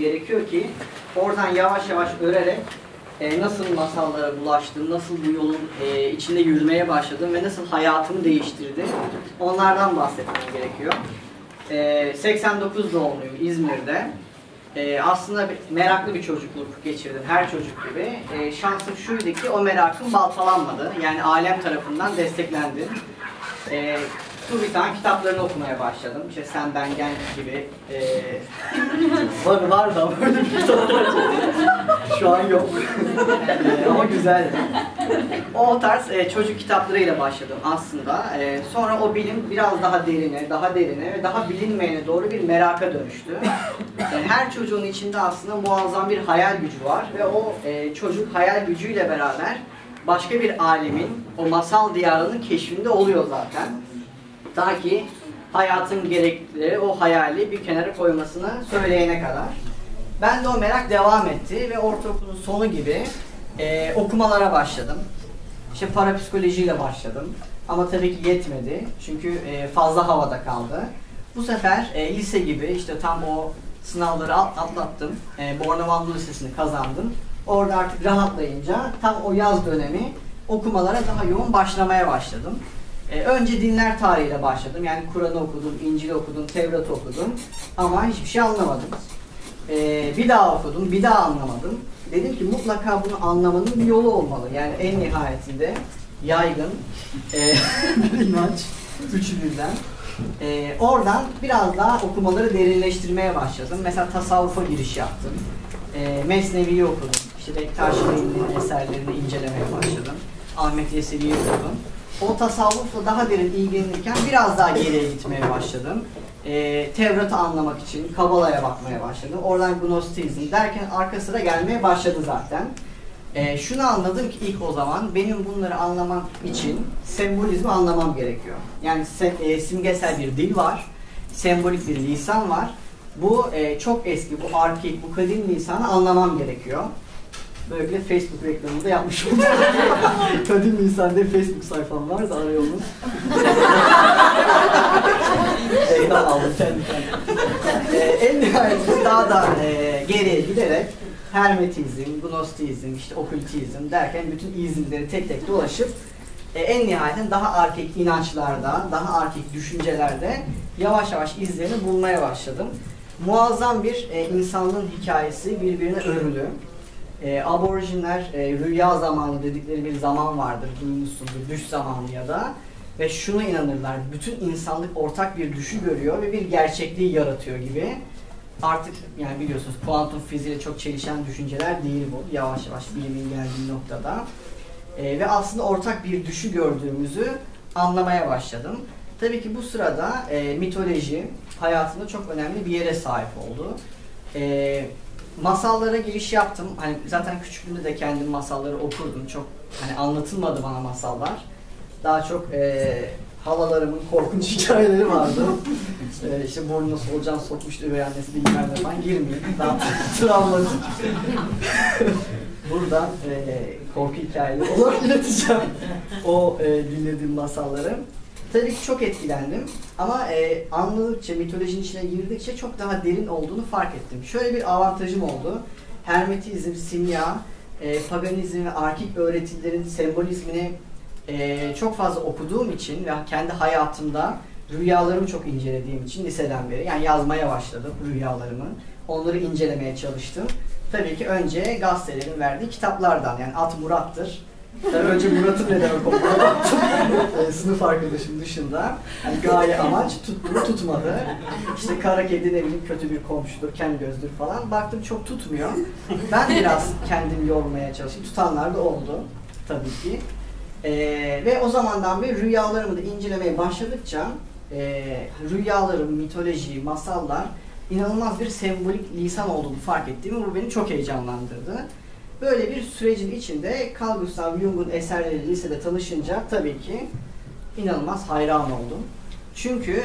gerekiyor ki oradan yavaş yavaş örerek nasıl masallara bulaştım, nasıl bu yolun içinde yürümeye başladım ve nasıl hayatımı değiştirdim, onlardan bahsetmem gerekiyor. 89 doğumluyum, İzmir'de. Aslında meraklı bir çocukluk geçirdim, her çocuk gibi. Şansım şuydu ki o merakım baltalanmadı, yani alem tarafından desteklendi. Turbitan kitaplarını okumaya başladım. İşte Sen, Ben, Genç gibi. Var da böyle kitaplar. Şu an yok. Ama güzel. O tarz çocuk kitaplarıyla başladım aslında. Sonra o bilim biraz daha derine, ve daha bilinmeyene doğru bir meraka dönüştü. Her çocuğun içinde aslında muazzam bir hayal gücü var ve o çocuk hayal gücüyle beraber başka bir alemin, o masal diyarının keşfinde oluyor zaten. Ta ki hayatın gerekleri o hayali bir kenara koymasını söyleyene kadar. Ben de o merak devam etti ve ortaokulun sonu gibi okumalara başladım. İşte parapsikolojiyle başladım ama tabii ki yetmedi çünkü fazla havada kaldı. Bu sefer lise gibi işte tam o sınavları atlattım, Bornovanlı Lisesi'ni kazandım. Orada artık rahatlayınca tam o yaz dönemi okumalara daha yoğun başlamaya başladım. Önce dinler tarihiyle başladım. Yani Kur'an'ı okudum, İncil'i okudum, Tevrat'ı okudum ama hiçbir şey anlamadım. Bir daha okudum, bir daha anlamadım. Dedim ki mutlaka bunu anlamanın bir yolu olmalı. Yani en nihayetinde yaygın bir inanç üçlüğünden. Oradan biraz daha okumaları derinleştirmeye başladım. Mesela tasavvufa giriş yaptım. Mesnevi'yi okudum. İşte Bektaş Veli'nin eserlerini incelemeye başladım. Ahmet Yesevi'yi okudum. O tasavvufla daha derin ilgilenirken biraz daha geriye gitmeye başladım. Tevrat'ı anlamak için Kabala'ya bakmaya başladım. Oradan Gnostisizm derken arka sıra gelmeye başladı zaten. Şunu anladım ki ilk o zaman benim bunları anlamam için sembolizmi anlamam gerekiyor. Yani simgesel bir dil var, sembolik bir lisan var. Bu çok eski, bu arkaik, bu kadim lisanı anlamam gerekiyor. Böylelikle Facebook reklamını da yapmış oldum. Kadim insan diye Facebook sayfam var da araya olun. Reklam aldım kendi kendime. En nihayetinde daha da geriye giderek hermetizm, gnostizm, işte okültizm derken bütün izmleri tek tek dolaşıp en nihayetinde daha arkaik inançlarda, daha arkaik düşüncelerde yavaş yavaş izlerini bulmaya başladım. Muazzam bir insanlığın hikayesi birbirine örülü. Aborjinler rüya zamanı dedikleri bir zaman vardır, duymuşsundur, düş zamanı ya da ve şuna inanırlar, bütün insanlık ortak bir düşü görüyor ve bir gerçekliği yaratıyor gibi. Artık yani biliyorsunuz kuantum fiziğiyle çok çelişen düşünceler değil bu, yavaş yavaş bilimin geldiği noktada. Ve aslında ortak bir düşü gördüğümüzü anlamaya başladım. Tabii ki bu sırada mitoloji hayatımda çok önemli bir yere sahip oldu. Masallara giriş yaptım. Hani zaten küçüklüğümde de kendim masalları okurdum. Çok hani anlatılmadı bana masallar. Daha çok halalarımın korkunç hikayeleri vardı. İşte burnuna solucan sokmuştu üvey annesi bilmem ne falan girmeyeyim. Daha travmatik. Buradan korku hikayeleri olarak ileteceğim o dinlediğim masalları. Tabii ki çok etkilendim ama anladıkça, mitolojinin içine girdikçe çok daha derin olduğunu fark ettim. Şöyle bir avantajım oldu. Hermetizm, simya, paganizm ve arkaik öğretilerin sembolizmini çok fazla okuduğum için ve kendi hayatımda rüyalarımı çok incelediğim için liseden beri, yani yazmaya başladım rüyalarımı, onları incelemeye çalıştım. Tabii ki önce gazetelerin verdiği kitaplardan, yani At Murat'tır. Tabii önce Murat'ın neden konuda baktım, sınıf arkadaşım dışında. Yani gaye amaç tuttu mu tutmadı. İşte Kara Kedi, ne bileyim, kötü bir komşudur, kel gözdür falan. Baktım çok tutmuyor. Ben biraz kendim yormaya çalıştım. Tutanlar da oldu tabii ki. Ve o zamandan beri rüyalarımı da incelemeye başladıkça rüyalarım, mitoloji, masallar inanılmaz bir sembolik lisan olduğunu fark ettiğimi, bu beni çok heyecanlandırdı. Böyle bir sürecin içinde Carl Gustav Jung'un eserleriyle lisede tanışınca tabii ki inanılmaz hayran oldum. Çünkü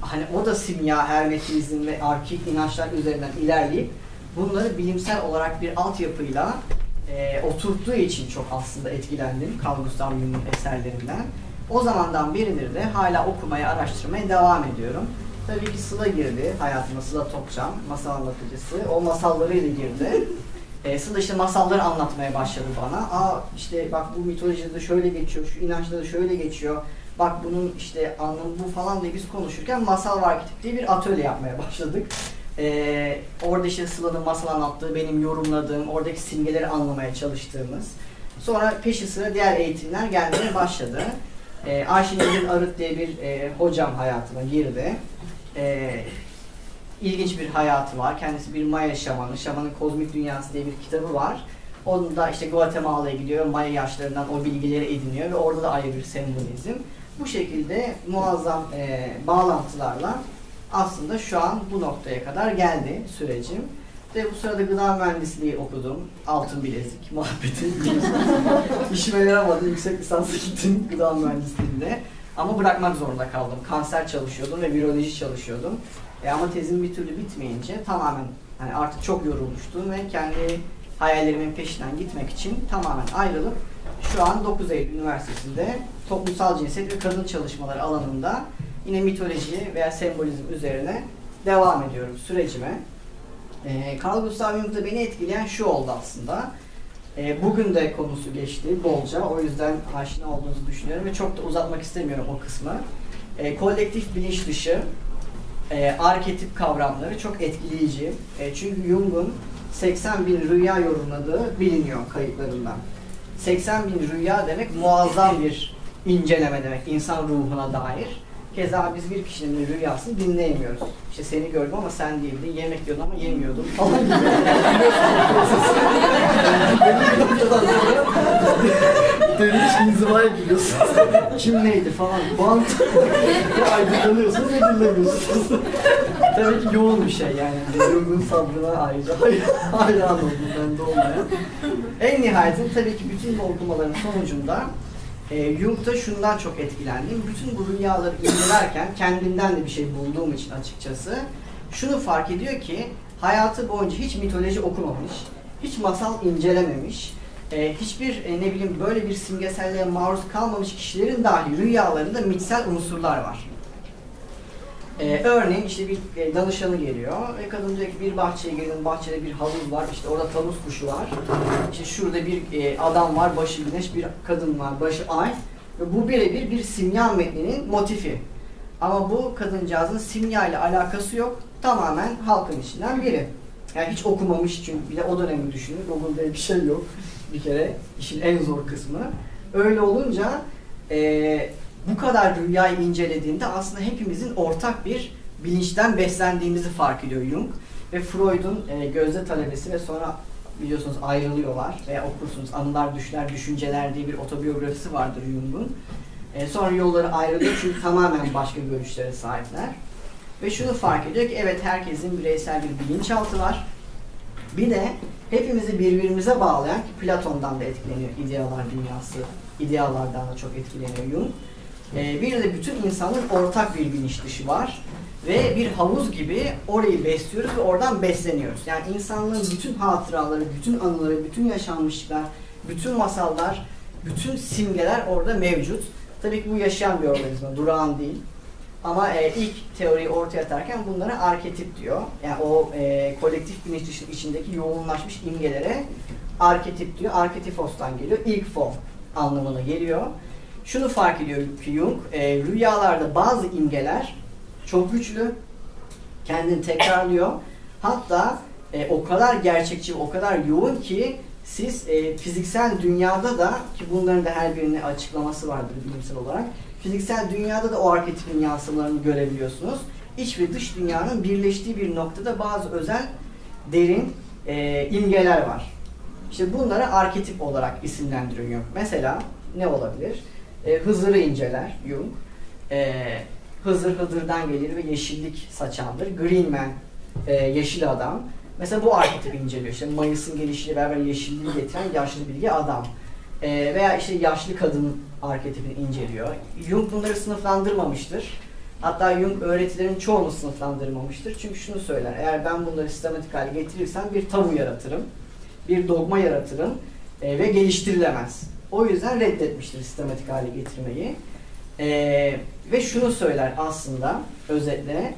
hani o da simya, hermetizm ve arkaik inançlar üzerinden ilerleyip bunları bilimsel olarak bir altyapıyla oturttuğu için çok aslında etkilendim Carl Gustav Jung'un eserlerinden. O zamandan beridir de hala okumaya, araştırmaya devam ediyorum. tabii ki Sıla girdi hayatıma, Sıla Topçam, masal anlatıcısı. O masallarıyla girdi. Sıla işte masalları anlatmaya başladı bana. Aa işte bak bu mitolojide de şöyle geçiyor, şu inançta da şöyle geçiyor. Bak bunun işte anlamı bu falan diye biz konuşurken Masal Var Kitap diye bir atölye yapmaya başladık. Orada işte Sıla'nın masal anlattığı, benim yorumladığım, oradaki simgeleri anlamaya çalıştığımız. Sonra peşi sıra diğer eğitimler gelmeye başladı. Ayşin Evin Arıt diye bir hocam hayatıma girdi. İlginç bir hayatı var. Kendisi bir Maya şamanı. Şamanın Kozmik Dünyası diye bir kitabı var. Onun da işte Guatemala'ya gidiyor, Maya yaşlarından o bilgileri ediniyor ve orada da ayrı bir sembolizm. Bu şekilde muazzam bağlantılarla aslında şu an bu noktaya kadar geldi sürecim. Ve bu sırada gıda mühendisliği okudum. Altın bilezik muhabbeti. İşime yaramadı, yüksek lisansa gittim gıda mühendisliğinde. Ama bırakmak zorunda kaldım. Kanser çalışıyordum ve viroloji çalışıyordum. Ama tezim bir türlü bitmeyince tamamen yani artık çok yorulmuştum ve kendi hayallerimin peşinden gitmek için tamamen ayrılıp şu an 9 Eylül Üniversitesi'nde toplumsal cinsiyet ve kadın çalışmaları alanında yine mitoloji veya sembolizm üzerine devam ediyorum sürecime. Carl Gustav Jung'da beni etkileyen şu oldu aslında. Bugün de konusu geçti bolca, o yüzden aşina olduğunuzu düşünüyorum ve çok da uzatmak istemiyorum o kısmı. Kolektif bilinç dışı arketip kavramları çok etkileyici. Çünkü Jung'un 80.000 rüya yorumladığı biliniyor kayıtlarından. 80.000 rüya demek muazzam bir inceleme demek insan ruhuna dair. Keza biz bir kişinin rüyasını dinleyemiyoruz. İşte seni gördüm ama sen değildin, yemek yiyordun ama yemiyordun falan gibi. Dönüşünüzü var biliyorsunuz. Kim neydi falan. Bant. Aydınlanıyorsunuz ve dinlemiyorsunuz. Tabii ki yoğun bir şey yani. Yorgun sabrına ayrıca hayran oldum ben de olmayan. En nihayetinde tabii ki bütün bu okumaların sonucunda Jung'da şundan çok etkilendim. Bütün bu rüyaları incelerken kendimden de bir şey bulduğum için açıkçası şunu fark ediyor ki hayatı boyunca hiç mitoloji okumamış, hiç masal incelememiş, hiçbir ne bileyim böyle bir simgeselliğe maruz kalmamış kişilerin dahi rüyalarında mitsel unsurlar var. Örneğin işte bir danışanı geliyor ve kadın diyor ki bir bahçeye girdim, bahçede bir havuz var, işte orada tavus kuşu var, işte şurada bir adam var, başı güneş, bir kadın var, başı ay ve bu birebir bir simya metninin motifi. Ama bu kadıncağızın simya ile alakası yok, tamamen halkın içinden biri. Yani hiç okumamış çünkü bir de o dönemi düşünün, Google'da bir şey yok bir kere, işin en zor kısmı. Öyle olunca bu kadar rüyayı incelediğinde aslında hepimizin ortak bir bilinçten beslendiğimizi fark ediyor Jung. Ve Freud'un Gözde talebesi ve sonra biliyorsunuz ayrılıyorlar ve okursunuz Anılar, Düşler, Düşünceler diye bir otobiyografisi vardır Jung'un. Sonra yolları ayrılıyor çünkü tamamen başka görüşlere sahipler. Ve şunu fark ediyor ki evet herkesin bireysel bir bilinçaltı var. Bir de hepimizi birbirimize bağlayan ki Platon'dan da etkileniyor idealar dünyası, idealardan da çok etkileniyor Jung. Bir de bütün insanın ortak bir bilinç dışı var ve bir havuz gibi orayı besliyoruz ve oradan besleniyoruz. Yani insanlığın bütün hatıraları, bütün anıları, bütün yaşanmışlıklar, bütün masallar, bütün simgeler orada mevcut. Tabii ki bu yaşayan bir organizma, durağan değil. Ama ilk teoriyi ortaya atarken bunlara arketip diyor. Yani o kolektif bilinç dışı içindeki yoğunlaşmış imgelere arketip diyor. Arketipos'tan geliyor, ilk form anlamına geliyor. Şunu fark ediyor ki Jung, rüyalarda bazı imgeler çok güçlü, kendini tekrarlıyor. Hatta o kadar gerçekçi, o kadar yoğun ki siz fiziksel dünyada da, ki bunların da her birinin açıklaması vardır bilimsel olarak, fiziksel dünyada da o arketipin yansımalarını görebiliyorsunuz. İç ve dış dünyanın birleştiği bir noktada bazı özel, derin imgeler var. İşte bunlara arketip olarak isimlendiriyor Jung. Mesela ne olabilir? Hızır'ı inceler Jung. Hızır, Hızır'dan gelir ve yeşillik saçandır. Green Man, yeşil adam. Mesela bu arketipi inceliyor. İşte Mayıs'ın gelişiyle beraber yeşilliği getiren yaşlı bilge adam. Veya işte yaşlı kadın arketipini inceliyor. Jung bunları sınıflandırmamıştır. Hatta Jung öğretilerin çoğunu sınıflandırmamıştır. Çünkü şunu söyler, eğer ben bunları sistematik hale getirirsem bir tabu yaratırım, bir dogma yaratırım ve geliştirilemez. O yüzden reddetmiştir sistematik hale getirmeyi. Ve şunu söyler aslında özetle,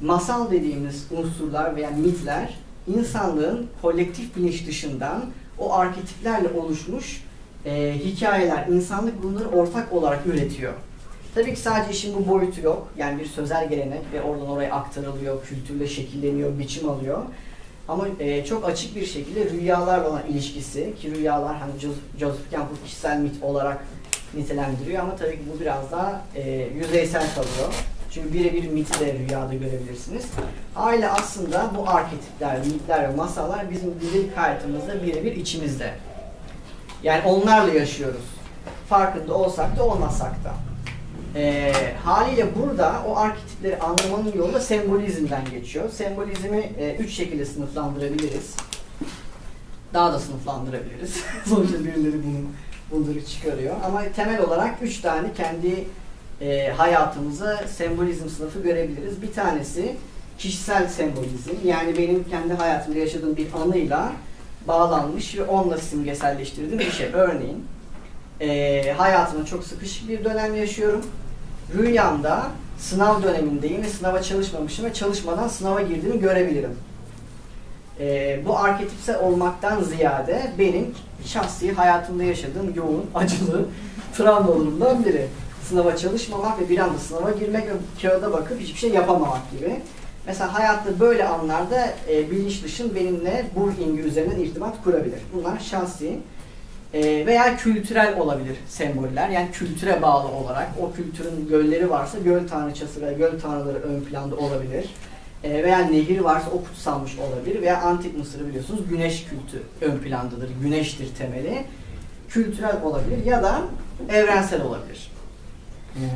masal dediğimiz unsurlar veya mitler insanlığın kolektif bilinç dışından o arketiplerle oluşmuş hikayeler, insanlık bunları ortak olarak üretiyor. Tabii ki sadece işin bu boyutu yok. Yani bir sözel gelenek ve oradan oraya aktarılıyor, kültürle şekilleniyor, biçim alıyor. Ama çok açık bir şekilde rüyalarla olan ilişkisi, ki rüyalar hani Joseph Campbell kişisel mit olarak nitelendiriyor ama tabii ki bu biraz daha yüzeysel kalıyor. Çünkü birebir miti de rüyada görebilirsiniz. Aile aslında bu arketipler, mitler ve masallar bizim gündelik hayatımızda birebir içimizde. Yani onlarla yaşıyoruz. Farkında olsak da olmasak da. Haliyle burada o arketipleri anlamanın yolu sembolizmden geçiyor. Sembolizmi üç şekilde sınıflandırabiliriz. Daha da sınıflandırabiliriz. Sonuçta birileri bunları çıkarıyor. Ama temel olarak üç tane kendi hayatımıza sembolizm sınıfı görebiliriz. Bir tanesi kişisel sembolizm. Yani benim kendi hayatımda yaşadığım bir anıyla bağlanmış ve onunla simgeselleştirdiğim bir şey. Örneğin hayatımda çok sıkışık bir dönem yaşıyorum. Rüyamda sınav dönemindeyim ve sınava çalışmamışım ve çalışmadan sınava girdiğimi görebilirim. Bu arketipsel olmaktan ziyade benim şahsi hayatımda yaşadığım yoğun, acılı travmalarımdan biri. Sınava çalışmamak ve bir anda sınava girmek ve kağıda bakıp hiçbir şey yapamamak gibi. Mesela hayatta böyle anlarda bilinç dışın benimle bu imge üzerinden irtibat kurabilir. Bunlar şahsi veya kültürel olabilir semboller. Yani kültüre bağlı olarak o kültürün gölleri varsa göl tanrıçası veya göl tanrıları ön planda olabilir. Veya nehir varsa o kutsanmış olabilir. Veya antik Mısır'ı biliyorsunuz güneş kültü ön plandadır. Güneştir temeli. Kültürel olabilir ya da evrensel olabilir.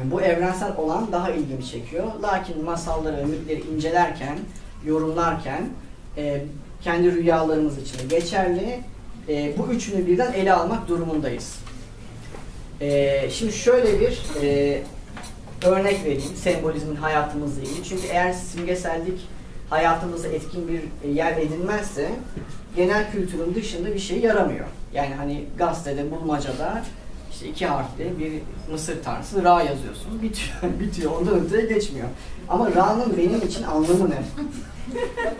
Bu evrensel olan daha ilgimi çekiyor. Lakin masalları ve mitleri incelerken, yorumlarken kendi rüyalarımız için de geçerli. Bu üçünü birden ele almak durumundayız. Şimdi şöyle bir örnek vereyim sembolizmin hayatımızla ilgili. Çünkü eğer simgesellik hayatımızda etkin bir yer edinmezse genel kültürün dışında bir şey yaramıyor. Yani hani gazetede, bulmacada İşte iki harfli bir Mısır tanrısı Ra yazıyorsunuz. Bitiyor. Ondan öteye geçmiyor. Ama Ra'nın benim için anlamı ne?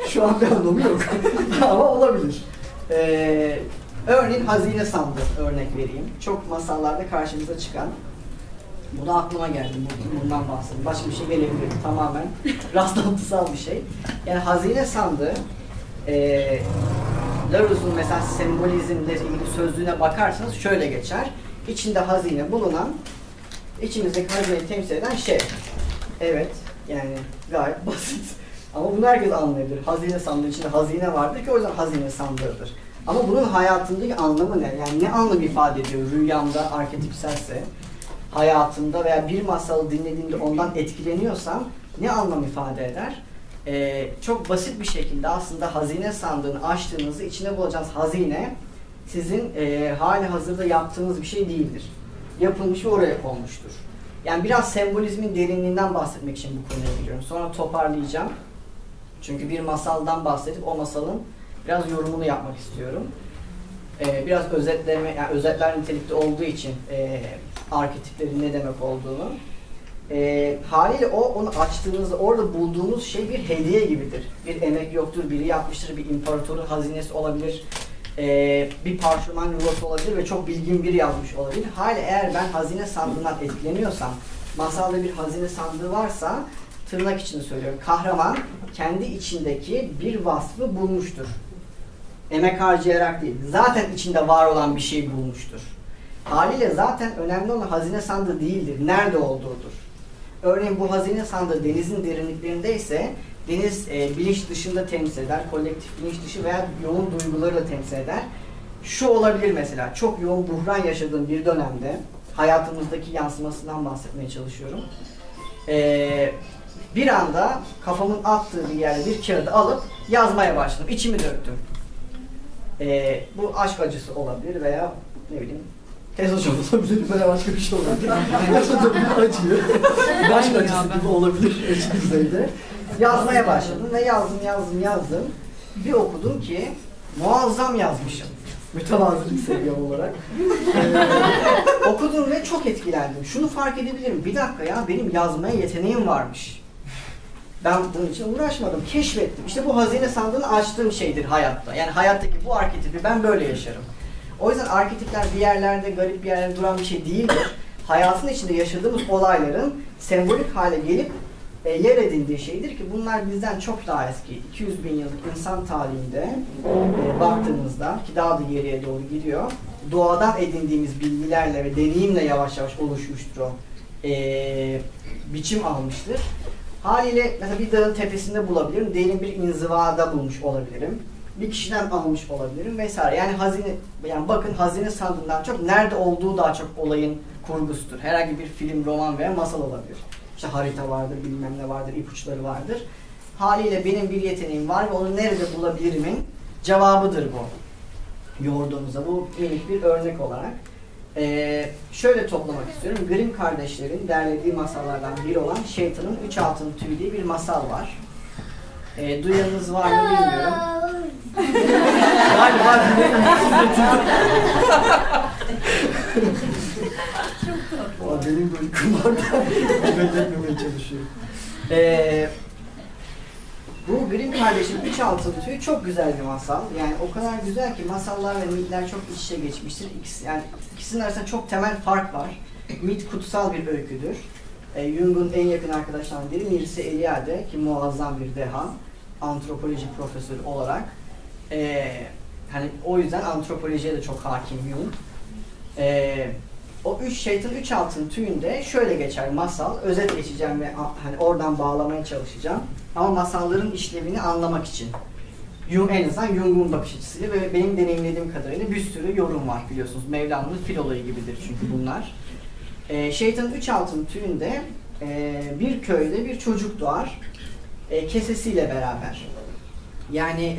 Şu an bir anlamı yok. Ama olabilir. Örneğin hazine sandığı örnek vereyim. Çok masallarda karşımıza çıkan. Bu da aklıma geldi. Bundan bahsedeyim. Başka bir şey gelebilir. Tamamen rastlantısal bir şey. Yani hazine sandığı Larus'un mesela sembolizmle ilgili sözlüğüne bakarsanız şöyle geçer. İçinde hazine bulunan, içimizdeki hazineyi temsil eden şey. Evet, yani gayet basit. Ama bunu herkes anlayabilir. Hazine sandığı içinde hazine vardır ki o yüzden hazine sandığıdır. Ama bunun hayatındaki anlamı ne? Yani ne anlam ifade ediyor rüyamda arketipselse, hayatımda veya bir masalı dinlediğimde ondan etkileniyorsam ne anlam ifade eder? Çok basit bir şekilde aslında hazine sandığını açtığınızda içine bulacağınız hazine sizin hali hazırda yaptığınız bir şey değildir. Yapılmış ve oraya konmuştur. Yani biraz sembolizmin derinliğinden bahsetmek için bu konuya giriyorum. Sonra toparlayacağım. Çünkü bir masaldan bahsedip o masalın biraz yorumunu yapmak istiyorum. Biraz özetleme, yani özetler nitelikte olduğu için arketiplerin ne demek olduğunu. Haliyle onu açtığınızda orada bulduğunuz şey bir hediye gibidir. Bir emek yoktur, biri yapmıştır, bir imparatorun hazinesi olabilir. Bir parşömen yuvası olabilir ve çok bilgin biri yazmış olabilir. Hala eğer ben hazine sandığından etkileniyorsam, masalda bir hazine sandığı varsa, tırnak içinde söylüyorum, kahraman kendi içindeki bir vasfı bulmuştur. Emek harcayarak değil, zaten içinde var olan bir şey bulmuştur. Haliyle zaten önemli olan hazine sandığı değildir, nerede olduğudur. Örneğin bu hazine sandığı denizin derinliklerindeyse, deniz bilinç dışında temsil eder, kolektif bilinç dışı veya yoğun duyguları da temsil eder. Şu olabilir mesela, çok yoğun buhran yaşadığım bir dönemde, hayatımızdaki yansımasından bahsetmeye çalışıyorum. Bir anda kafamın attığı bir yerde bir kağıdı alıp yazmaya başladım, içimi döktüm. Bu aşk acısı olabilir veya ne bileyim, tez hocam olabilir veya başka bir şey olabilir. Aşk acısı gibi olabilir içimizde. Yazmaya başladım ve yazdım. Bir okudum ki muazzam yazmışım. Mütevazılık seviyem olarak. Okudum ve çok etkilendim. Şunu fark edebilirim. Bir dakika ya benim yazmaya yeteneğim varmış. Ben bunun için uğraşmadım, keşfettim. İşte bu hazine sandığını açtığım şeydir hayatta. Yani hayattaki bu arketipi ben böyle yaşarım. O yüzden arketipler bir yerlerde, garip bir yerlerde duran bir şey değildir. Hayatın içinde yaşadığımız olayların sembolik hale gelip yer edindiği şeydir ki bunlar bizden çok daha eski. 200 bin yıllık insan tarihinde baktığımızda, ki daha da geriye doğru gidiyor, doğadan edindiğimiz bilgilerle ve deneyimle yavaş yavaş oluşmuştur o. Biçim almıştır. Haliyle mesela bir dağın tepesinde bulabilirim, derin bir inzivada bulmuş olabilirim, bir kişiden almış olabilirim vesaire. Yani hazine, yani bakın hazine sandığından çok nerede olduğu daha çok olayın kurgusudur. Herhangi bir film, roman veya masal olabilir. İşte harita vardır, bilmem ne vardır, ipuçları vardır. Haliyle benim bir yeteneğim var ve onu nerede bulabilirimin cevabıdır bu. Yorduğumuza bu minik bir örnek olarak. Şöyle toplamak istiyorum. Grimm kardeşlerin derlediği masallardan biri olan Şeytanın Üç Altın Tüyü diye bir masal var. Duyanınız var mı bilmiyorum. var. Çok benim böyle kumarda belirtmemeye çalışıyorum. Bu Grimm kardeşin Üç Altın Tüyü çok güzel bir masal. Yani o kadar güzel ki masallar ve mitler çok iç içe geçmiştir. İkisinin arasında çok temel fark var. Mit kutsal bir öyküdür. Jung'un en yakın arkadaşlarından biri Mircea Eliade ki muazzam bir deha. Antropoloji profesörü olarak. Hani o yüzden antropolojiye de çok hakim Jung. O Şeytanın Üç Altın Tüyü'nde şöyle geçer masal. Özet geçeceğim ve hani oradan bağlamaya çalışacağım. Ama masalların işlevini anlamak için. Jung, en azından Jung'un bakış açısıyla ve benim deneyimlediğim kadarıyla bir sürü yorum var biliyorsunuz. Mevlana'nın filoloji gibidir çünkü bunlar. Şeytanın Üç Altın Tüyü'nde bir köyde bir çocuk doğar. Kesesiyle beraber. Yani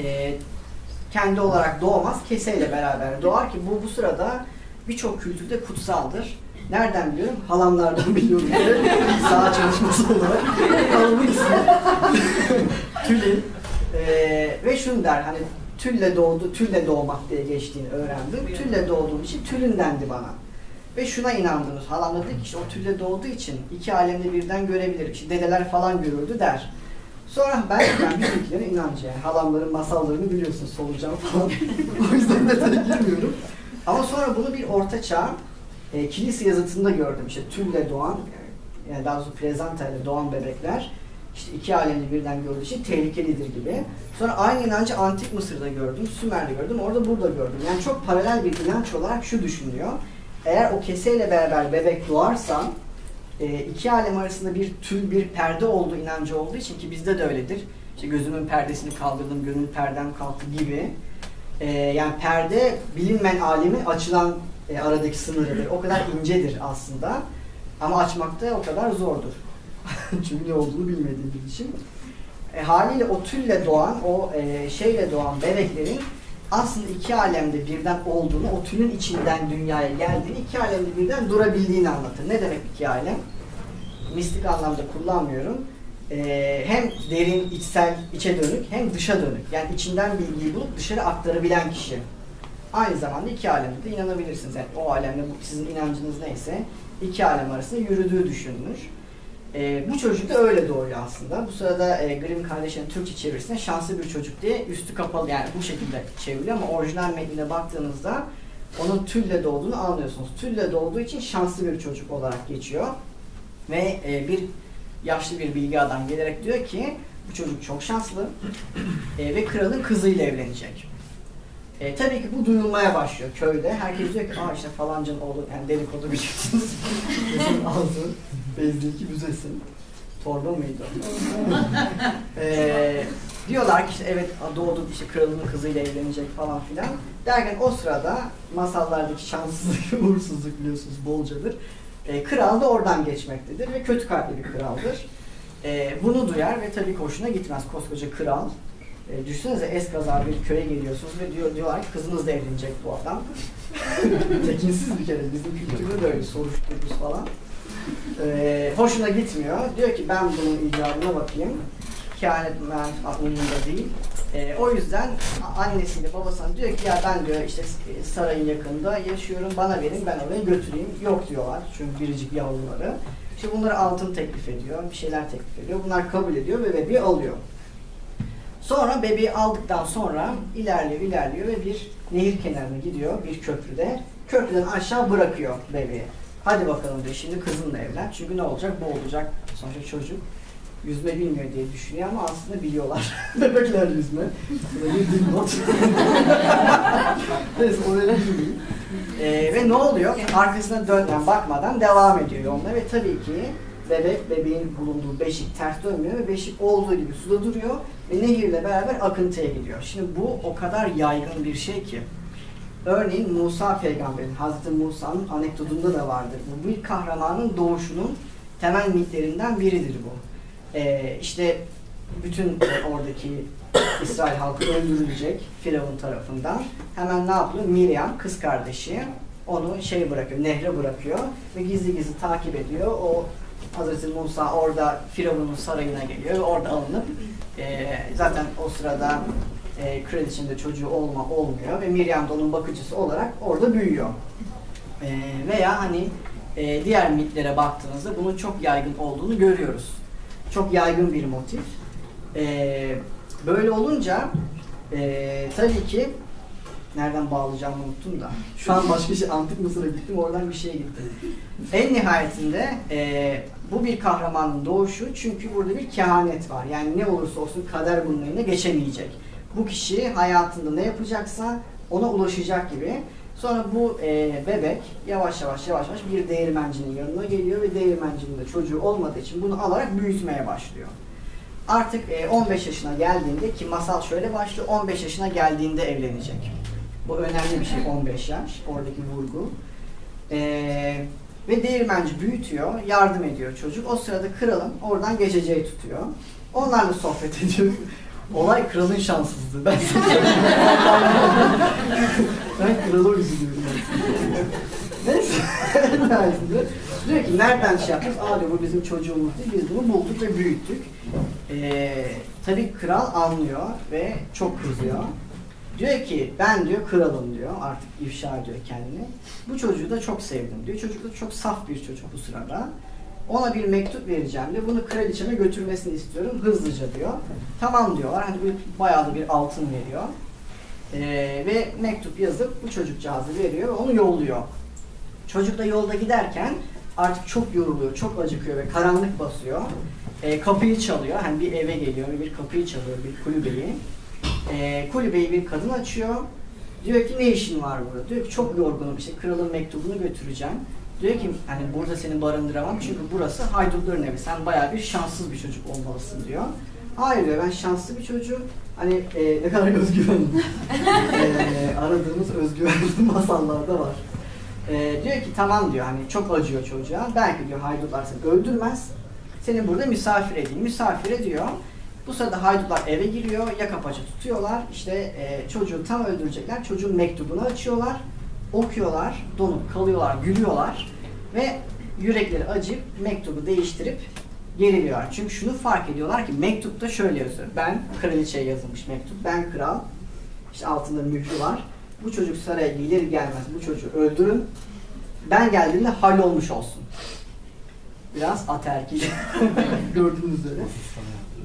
kendi olarak doğmaz, keseyle beraber doğar ki bu sırada birçok kültürde kutsaldır. Nereden biliyorum? Halamlardan biliyorum. Sağ çalışması olarak. Halamın ismi. Tül'ün. Ve şunu der, hani tülle doğdu, tülle doğmak diye geçtiğini öğrendim. Tülle doğduğum için tülün dendi bana. Ve şuna inandınız. Halam da dedi ki işte o tülle doğduğu için iki alemde birden görebilir. İşte dedeler falan görürdü der. Sonra ben bizimkilere inancı yani. Halamların masallarını biliyorsunuz, solucan falan. O yüzden detaya girmiyorum. Ama sonra bunu bir ortaçağ kilise yazıtında gördüm. İşte tülle doğan, yani daha doğrusu prezantayla doğan bebekler işte iki alemi birden gördüğü için tehlikelidir gibi. Sonra aynı inancı Antik Mısır'da gördüm, Sümer'de gördüm, orada burada gördüm. Yani çok paralel bir inanç olarak şu düşünülüyor. Eğer o keseyle beraber bebek doğarsa iki alem arasında bir tül, bir perde olduğu inancı olduğu için ki bizde de öyledir. İşte gözümün perdesini kaldırdım, gönül perdem kalktı gibi. Yani perde bilinmeyen alemin açılan aradaki sınırıdır. O kadar incedir aslında. Ama açmakta o kadar zordur. Çünkü ne olduğunu bilmediğim bir için. Haliyle o tülle doğan, o şeyle doğan bebeklerin aslında iki alemde birden olduğunu, o tülün içinden dünyaya geldiğini, iki alemde birden durabildiğini anlatır. Ne demek iki alem? Mistik anlamda kullanmıyorum. Hem derin, içsel, içe dönük hem dışa dönük. Yani içinden bilgiyi bulup dışarı aktarabilen kişi. Aynı zamanda iki alemde de inanabilirsiniz. Yani o alemde sizin inancınız neyse iki alem arasında yürüdüğü düşünülür. Bu çocuk da öyle doğuyor aslında. Bu sırada Grimm kardeşinin Türkçe çevirisine şanslı bir çocuk diye üstü kapalı yani bu şekilde çevriliyor ama orijinal metnine baktığınızda onun tülle doğduğunu anlıyorsunuz. Tülle doğduğu için şanslı bir çocuk olarak geçiyor. Ve bir yaşlı bir bilge adam gelerek diyor ki bu çocuk çok şanslı ve kralın kızıyla evlenecek. Tabii ki bu duyulmaya başlıyor köyde. Herkes diyor ki işte falancanın oğlu, yani dedikodu biliyorsunuz. Gözünün ağzı, bezdeki büzesin. Torba mıydı? Diyorlar ki işte evet doğdu, işte kralın kızıyla evlenecek falan filan. Derken o sırada masallardaki şanssızlık, uğursuzluk biliyorsunuz bolcadır. Kral da oradan geçmektedir ve kötü kalpli bir kraldır. Bunu duyar ve tabii hoşuna gitmez koskoca kral. Düşünsenize eskaza bir köye geliyorsunuz ve diyorlar ki kızınızla evlenecek bu adam. Tekinsiz bir kere, bizim kültürde de öyle soruştururuz falan. Hoşuna gitmiyor. Diyor ki ben bunun icabına bakayım. Kehanet umurumda değil. O yüzden annesiyle babasına diyor ki ya ben diyor işte sarayın yakında yaşıyorum, bana verin ben oraya götüreyim. Yok diyorlar çünkü biricik yavruları. İşte bunlara altın teklif ediyor, bir şeyler teklif ediyor. Bunlar kabul ediyor ve bebeği alıyor. Sonra bebeği aldıktan sonra ilerliyor ve bir nehir kenarına gidiyor, bir köprüde. Köprüden aşağı bırakıyor bebeği. Hadi bakalım diyor, şimdi kızınla evlen. Çünkü ne olacak? Boğulacak. Sonuçta çocuk yüzme bilmiyor diye düşünüyor ama aslında biliyorlar. Bebekler yüzme. Neyse, oraya gireyim. Ve ne oluyor? Arkasına dönmeden, bakmadan devam ediyor yoluna ve tabii ki bebeğin bulunduğu beşik ters dönmüyor ve beşik olduğu gibi suda duruyor ve nehirle beraber akıntıya gidiyor. Şimdi bu o kadar yaygın bir şey ki, örneğin Musa peygamberin, Hazreti Musa'nın anekdotunda da vardır. Bu bir kahramanın doğuşunun temel mitlerinden biridir bu. İşte bütün oradaki İsrail halkı öldürülecek Firavun tarafından. Hemen ne yapıyor? Mirjam, kız kardeşi, onu bırakıyor, nehre bırakıyor ve gizli gizli takip ediyor. O Hazreti Musa orada Firavun'un sarayına geliyor ve orada alınıp zaten o sırada kraliçenin de çocuğu olmuyor ve Mirjam da onun bakıcısı olarak orada büyüyor. Veya hani diğer mitlere baktığınızda bunun çok yaygın olduğunu görüyoruz. Çok yaygın bir motif. Böyle olunca tabii ki nereden bağlayacağımı unuttum da. Şu an başka şey, Antik Mısır'a gittim, oradan bir şeye gittim. En nihayetinde bu bir kahramanın doğuşu, çünkü burada bir kehanet var. Yani ne olursa olsun kader bunun önüne geçemeyecek. Bu kişi hayatında ne yapacaksa ona ulaşacak gibi. Sonra bu bebek yavaş yavaş bir değirmencinin yanına geliyor ve değirmencinin de çocuğu olmadığı için bunu alarak büyütmeye başlıyor. Artık 15 yaşına geldiğinde, ki masal şöyle başlıyor, 15 yaşına geldiğinde evlenecek. Bu önemli bir şey, 15 yaş, oradaki vurgu. Ve değirmenci büyütüyor, yardım ediyor çocuk. O sırada kralın oradan geçeceği tutuyor. Onlarla sohbet ediyor. Olay kralın şanssızlığı. Ben ben krala üzülüyorum. Neyse, diyor ki nereden şey yaptık? Aa diyor, bu bizim çocuğumuz değil, biz bunu bulduk ve büyüttük. Tabii kral anlıyor ve çok kızıyor. Diyor ki ben diyor kralım diyor, artık ifşa ediyor kendini. Bu çocuğu da çok sevdim diyor. Çocuk da çok saf bir çocuk bu sırada. Ona bir mektup vereceğim diyor. Bunu kraliçeme götürmesini istiyorum hızlıca diyor. Tamam diyorlar. Hani bayağı da bir altın veriyor. Ve mektup yazıp bu çocukcağızı veriyor ve onu yolluyor. Çocuk da yolda giderken artık çok yoruluyor, çok acıkıyor ve karanlık basıyor. Kapıyı çalıyor. Hani bir eve geliyor ve bir kapıyı çalıyor, bir kulübeyi. Kulübeyi bir kadın açıyor. Diyor ki ne işin var burada? Diyor ki çok yorgunum, işte kralın mektubunu götüreceğim. Diyor ki hani burada seni barındıramam çünkü burası haydutların evi. Sen bayağı bir şanssız bir çocuk olmalısın diyor. Hayır diyor, ben şanslı bir çocuğum. Hani ne kadar özgüvenli. Aradığımız özgüvenli masallarda var. Diyor ki tamam diyor, hani çok acıyor çocuğa. Belki diyor haydutlar seni öldürmez. Seni burada misafir edeyim. Misafir ediyor. Bu sırada haydutlar eve giriyor. Yakapaça tutuyorlar. İşte çocuğu tam öldürecekler. Çocuğun mektubunu açıyorlar. Okuyorlar, donup kalıyorlar, gülüyorlar ve yürekleri acıyıp mektubu değiştirip geriliyorlar. Çünkü şunu fark ediyorlar ki mektupta şöyle yazıyor. Ben kraliçeye yazılmış mektup, ben kral, işte altında mührü var. Bu çocuk saraya gelir gelmez bu çocuğu öldürün. Ben geldiğimde hal olmuş olsun. Biraz aterkil gördüğünüz üzere.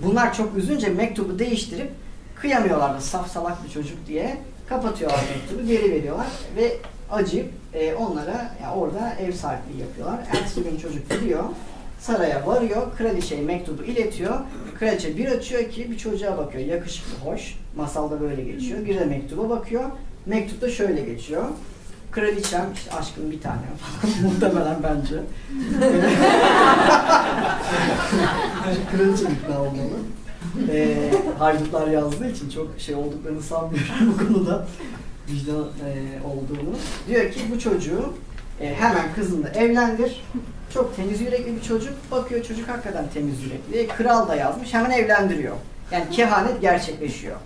Bunlar çok üzünce mektubu değiştirip kıyamıyorlar da saf salak bir çocuk diye. Kapatıyorlar mektubu, geri veriyorlar ve acıyıp onlara, yani orada ev sahipliği yapıyorlar. Ertesi gün çocuk gidiyor, saraya varıyor, kraliçeye mektubu iletiyor. Kraliçe bir açıyor ki bir çocuğa bakıyor, yakışıklı, hoş, masalda böyle geçiyor. Bir de mektuba bakıyor, mektupta şöyle geçiyor. Kraliçem, işte aşkım bir tane falan muhtemelen bence. Kraliçe ikna olmalı. Haydutlar yazdığı için çok olduklarını sanmıyorum bu konuda, vicdan olduğunu. Diyor ki bu çocuğu hemen kızınla evlendir. Çok temiz yürekli bir çocuk. Bakıyor çocuk hakikaten temiz yürekli. Kral da yazmış, hemen evlendiriyor. Yani kehanet gerçekleşiyor.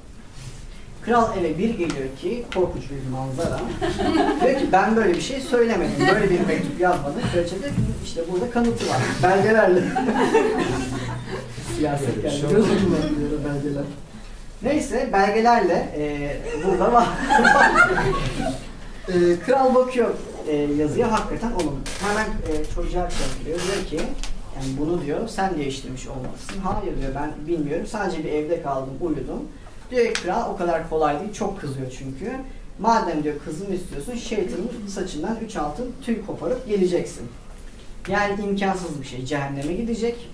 Kral eve bir geliyor ki korkunç bir manzara. Diyor ki ben böyle bir şey söylemedim, böyle bir mektup yazmadım. Kraliçe de işte burada kanıtı var, belgelerle. Siyaset geldi. Belgeler. Neyse, belgelerle burada var. Kral bakıyor yazıya, hakikaten onun. Hemen çocuğa çarpıyor. Diyor ki Yani bunu diyor, sen değiştirmiş olmalısın. Hayır diyor, ben bilmiyorum. Sadece bir evde kaldım, uyudum. Diyor kral, o kadar kolay değil, çok kızıyor çünkü. Madem diyor kızımı istiyorsun, şeytanın saçından 3 altın tüy koparıp geleceksin. Yani imkansız bir şey. Cehenneme gidecek.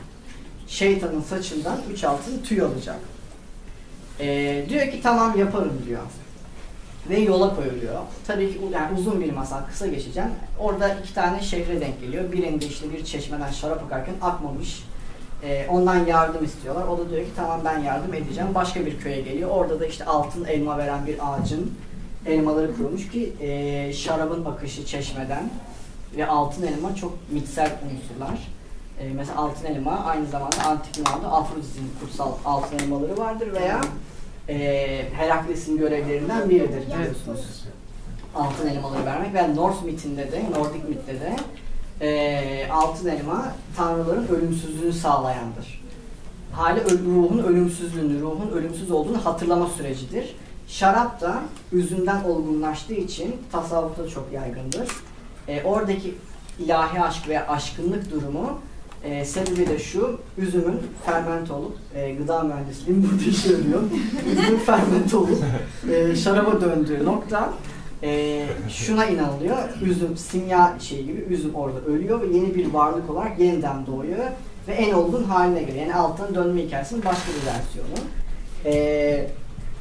Şeytanın saçından 3 altın tüy alacak. Diyor ki tamam yaparım diyor. Ve yola koyuluyor. Tabii ki yani uzun bir masal, kısa geçeceğim. Orada 2 tane şehre denk geliyor. Birinde işte bir çeşmeden şarap akarken akmamış. Ondan yardım istiyorlar. O da diyor ki tamam ben yardım edeceğim. Başka bir köye geliyor. Orada da işte altın elma veren bir ağacın elmaları kurumuş ki şarabın akışı çeşmeden ve altın elma çok mitsel unsurlar. Mesela altın elma aynı zamanda antik Yunan'da Afrodit'in kutsal altın elmaları vardır veya Herakles'in görevlerinden biridir biliyorsunuz. Altın elmaları vermek ve Norse mitinde de, Nordik mitte de altın elma tanrıların ölümsüzlüğünü sağlayandır. Hali ruhun ölümsüzlüğünü, ruhun ölümsüz olduğunu hatırlama sürecidir. Şarap da üzümden olgunlaştığı için tasavvufta çok yaygındır. Oradaki ilahi aşk veya aşkınlık durumu sebebi de şu, üzümün ferment olup, gıda mühendisliğim burada işe yarıyor, üzümün ferment olup şaraba döndüğü nokta şuna inanılıyor, üzüm simya şeyi gibi, üzüm orada ölüyor ve yeni bir varlık olarak yeniden doğuyor ve en olgun haline göre, yani alttan dönme hikayesinin başka bir versiyonu.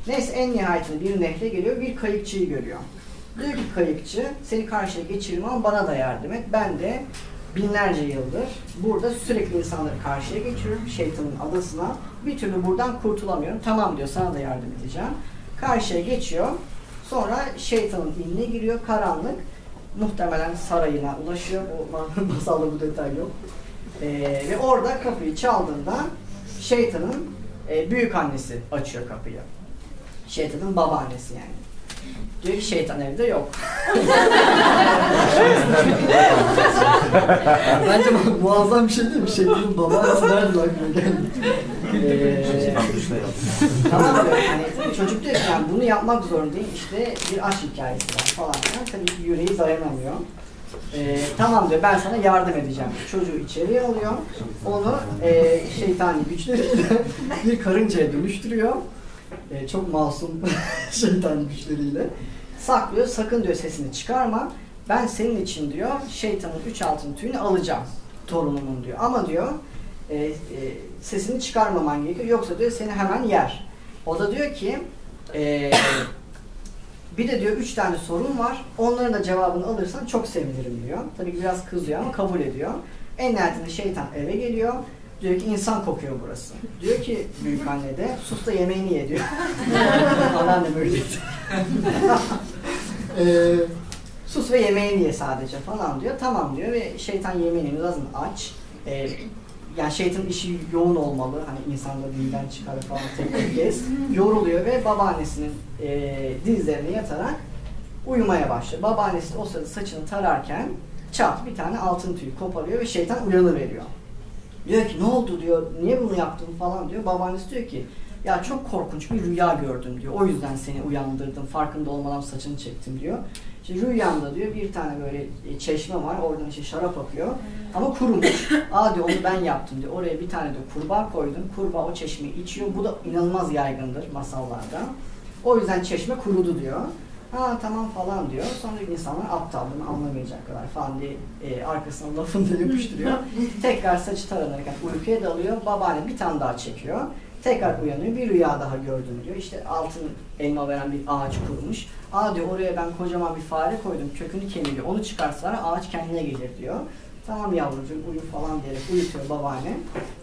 Neyse en nihayetinde bir nehre geliyor, bir kayıkçıyı görüyor. Diyor ki kayıkçı, seni karşıya geçirmem, bana da yardım et. Ben de binlerce yıldır burada sürekli insanları karşıya geçiriyorum, şeytanın adasına. Bir türlü buradan kurtulamıyorum. Tamam diyor, sana da yardım edeceğim. Karşıya geçiyor, sonra şeytanın inine giriyor, karanlık. Muhtemelen sarayına ulaşıyor, o masalda bu detay yok. Ve orada kapıyı çaldığında şeytanın büyük annesi açıyor kapıyı. Şeytanın babaannesi yani. Diyor ki şeytan evde yok. Bence muazzam bir şey değil mi? Şeytanın babaannesi nerede aklıma geldi? Tamam diyor. Yani çocuk diyor ki yani bunu yapmak zorundayım. İşte bir aşk hikayesi var falan. Yani tabii ki yüreği dayanamıyor. Tamam diyor ben sana yardım edeceğim. Çocuğu içeriye alıyor. Onu şeytani güçleriyle bir karıncaya dönüştürüyor. Çok masum şeytan güçleriyle saklıyor. Sakın diyor sesini çıkarma. Ben senin için diyor şeytanın 3 altın tüyünü alacağım torunumun diyor. Ama diyor sesini çıkarmaman gerekiyor. Yoksa diyor seni hemen yer. O da diyor ki bir de diyor 3 tane sorun var. Onların da cevabını alırsan çok sevinirim diyor. Tabii ki biraz kızıyor ama kabul ediyor. En nihayetinde şeytan eve geliyor. Diyor ki insan kokuyor burası. Diyor ki büyük anne de sus da yemeğini ye diyor. Anneannem öyle dedi. Sus ve yemeğini ye sadece falan diyor. Tamam diyor ve şeytan yemeğini biraz aç. Yani şeytanın işi yoğun olmalı. Hani insanları dinden çıkarır falan tek bir kez. Yoruluyor ve babaannesinin dizlerine yatarak uyumaya başlıyor. Babaannesi o sırada saçını tararken çat bir tane altın tüyü koparıyor ve şeytan uyanıveriyor. Diyor ki ne oldu diyor, niye bunu yaptın falan diyor. Babaannesi diyor ki ya çok korkunç bir rüya gördüm diyor. O yüzden seni uyandırdım, farkında olmadan saçını çektim diyor. İşte rüyamda diyor bir tane böyle çeşme var, oradan işte şarap akıyor. Ama kurumuş. Aa diyor onu ben yaptım diyor. Oraya bir tane de kurbağa koydum. Kurbağa o çeşmeyi içiyor. Bu da inanılmaz yaygındır masallarda. O yüzden çeşme kurudu diyor. Ha tamam falan diyor. Sonra insanlar aptallığını anlamayacak kadar falan diye arkasına lafını da yapıştırıyor. Tekrar saçı taranırken uykuya dalıyor. Babaanne bir tane daha çekiyor. Tekrar uyanıyor. Bir rüya daha gördüm diyor. İşte altın elma veren bir ağaç kurmuş. Aa diyor oraya ben kocaman bir fare koydum. Kökünü kemiriyor. Onu çıkarsalar ağaç kendine gelir diyor. Tamam yavrucuğum uyu falan diyerek uyutuyor babaanne.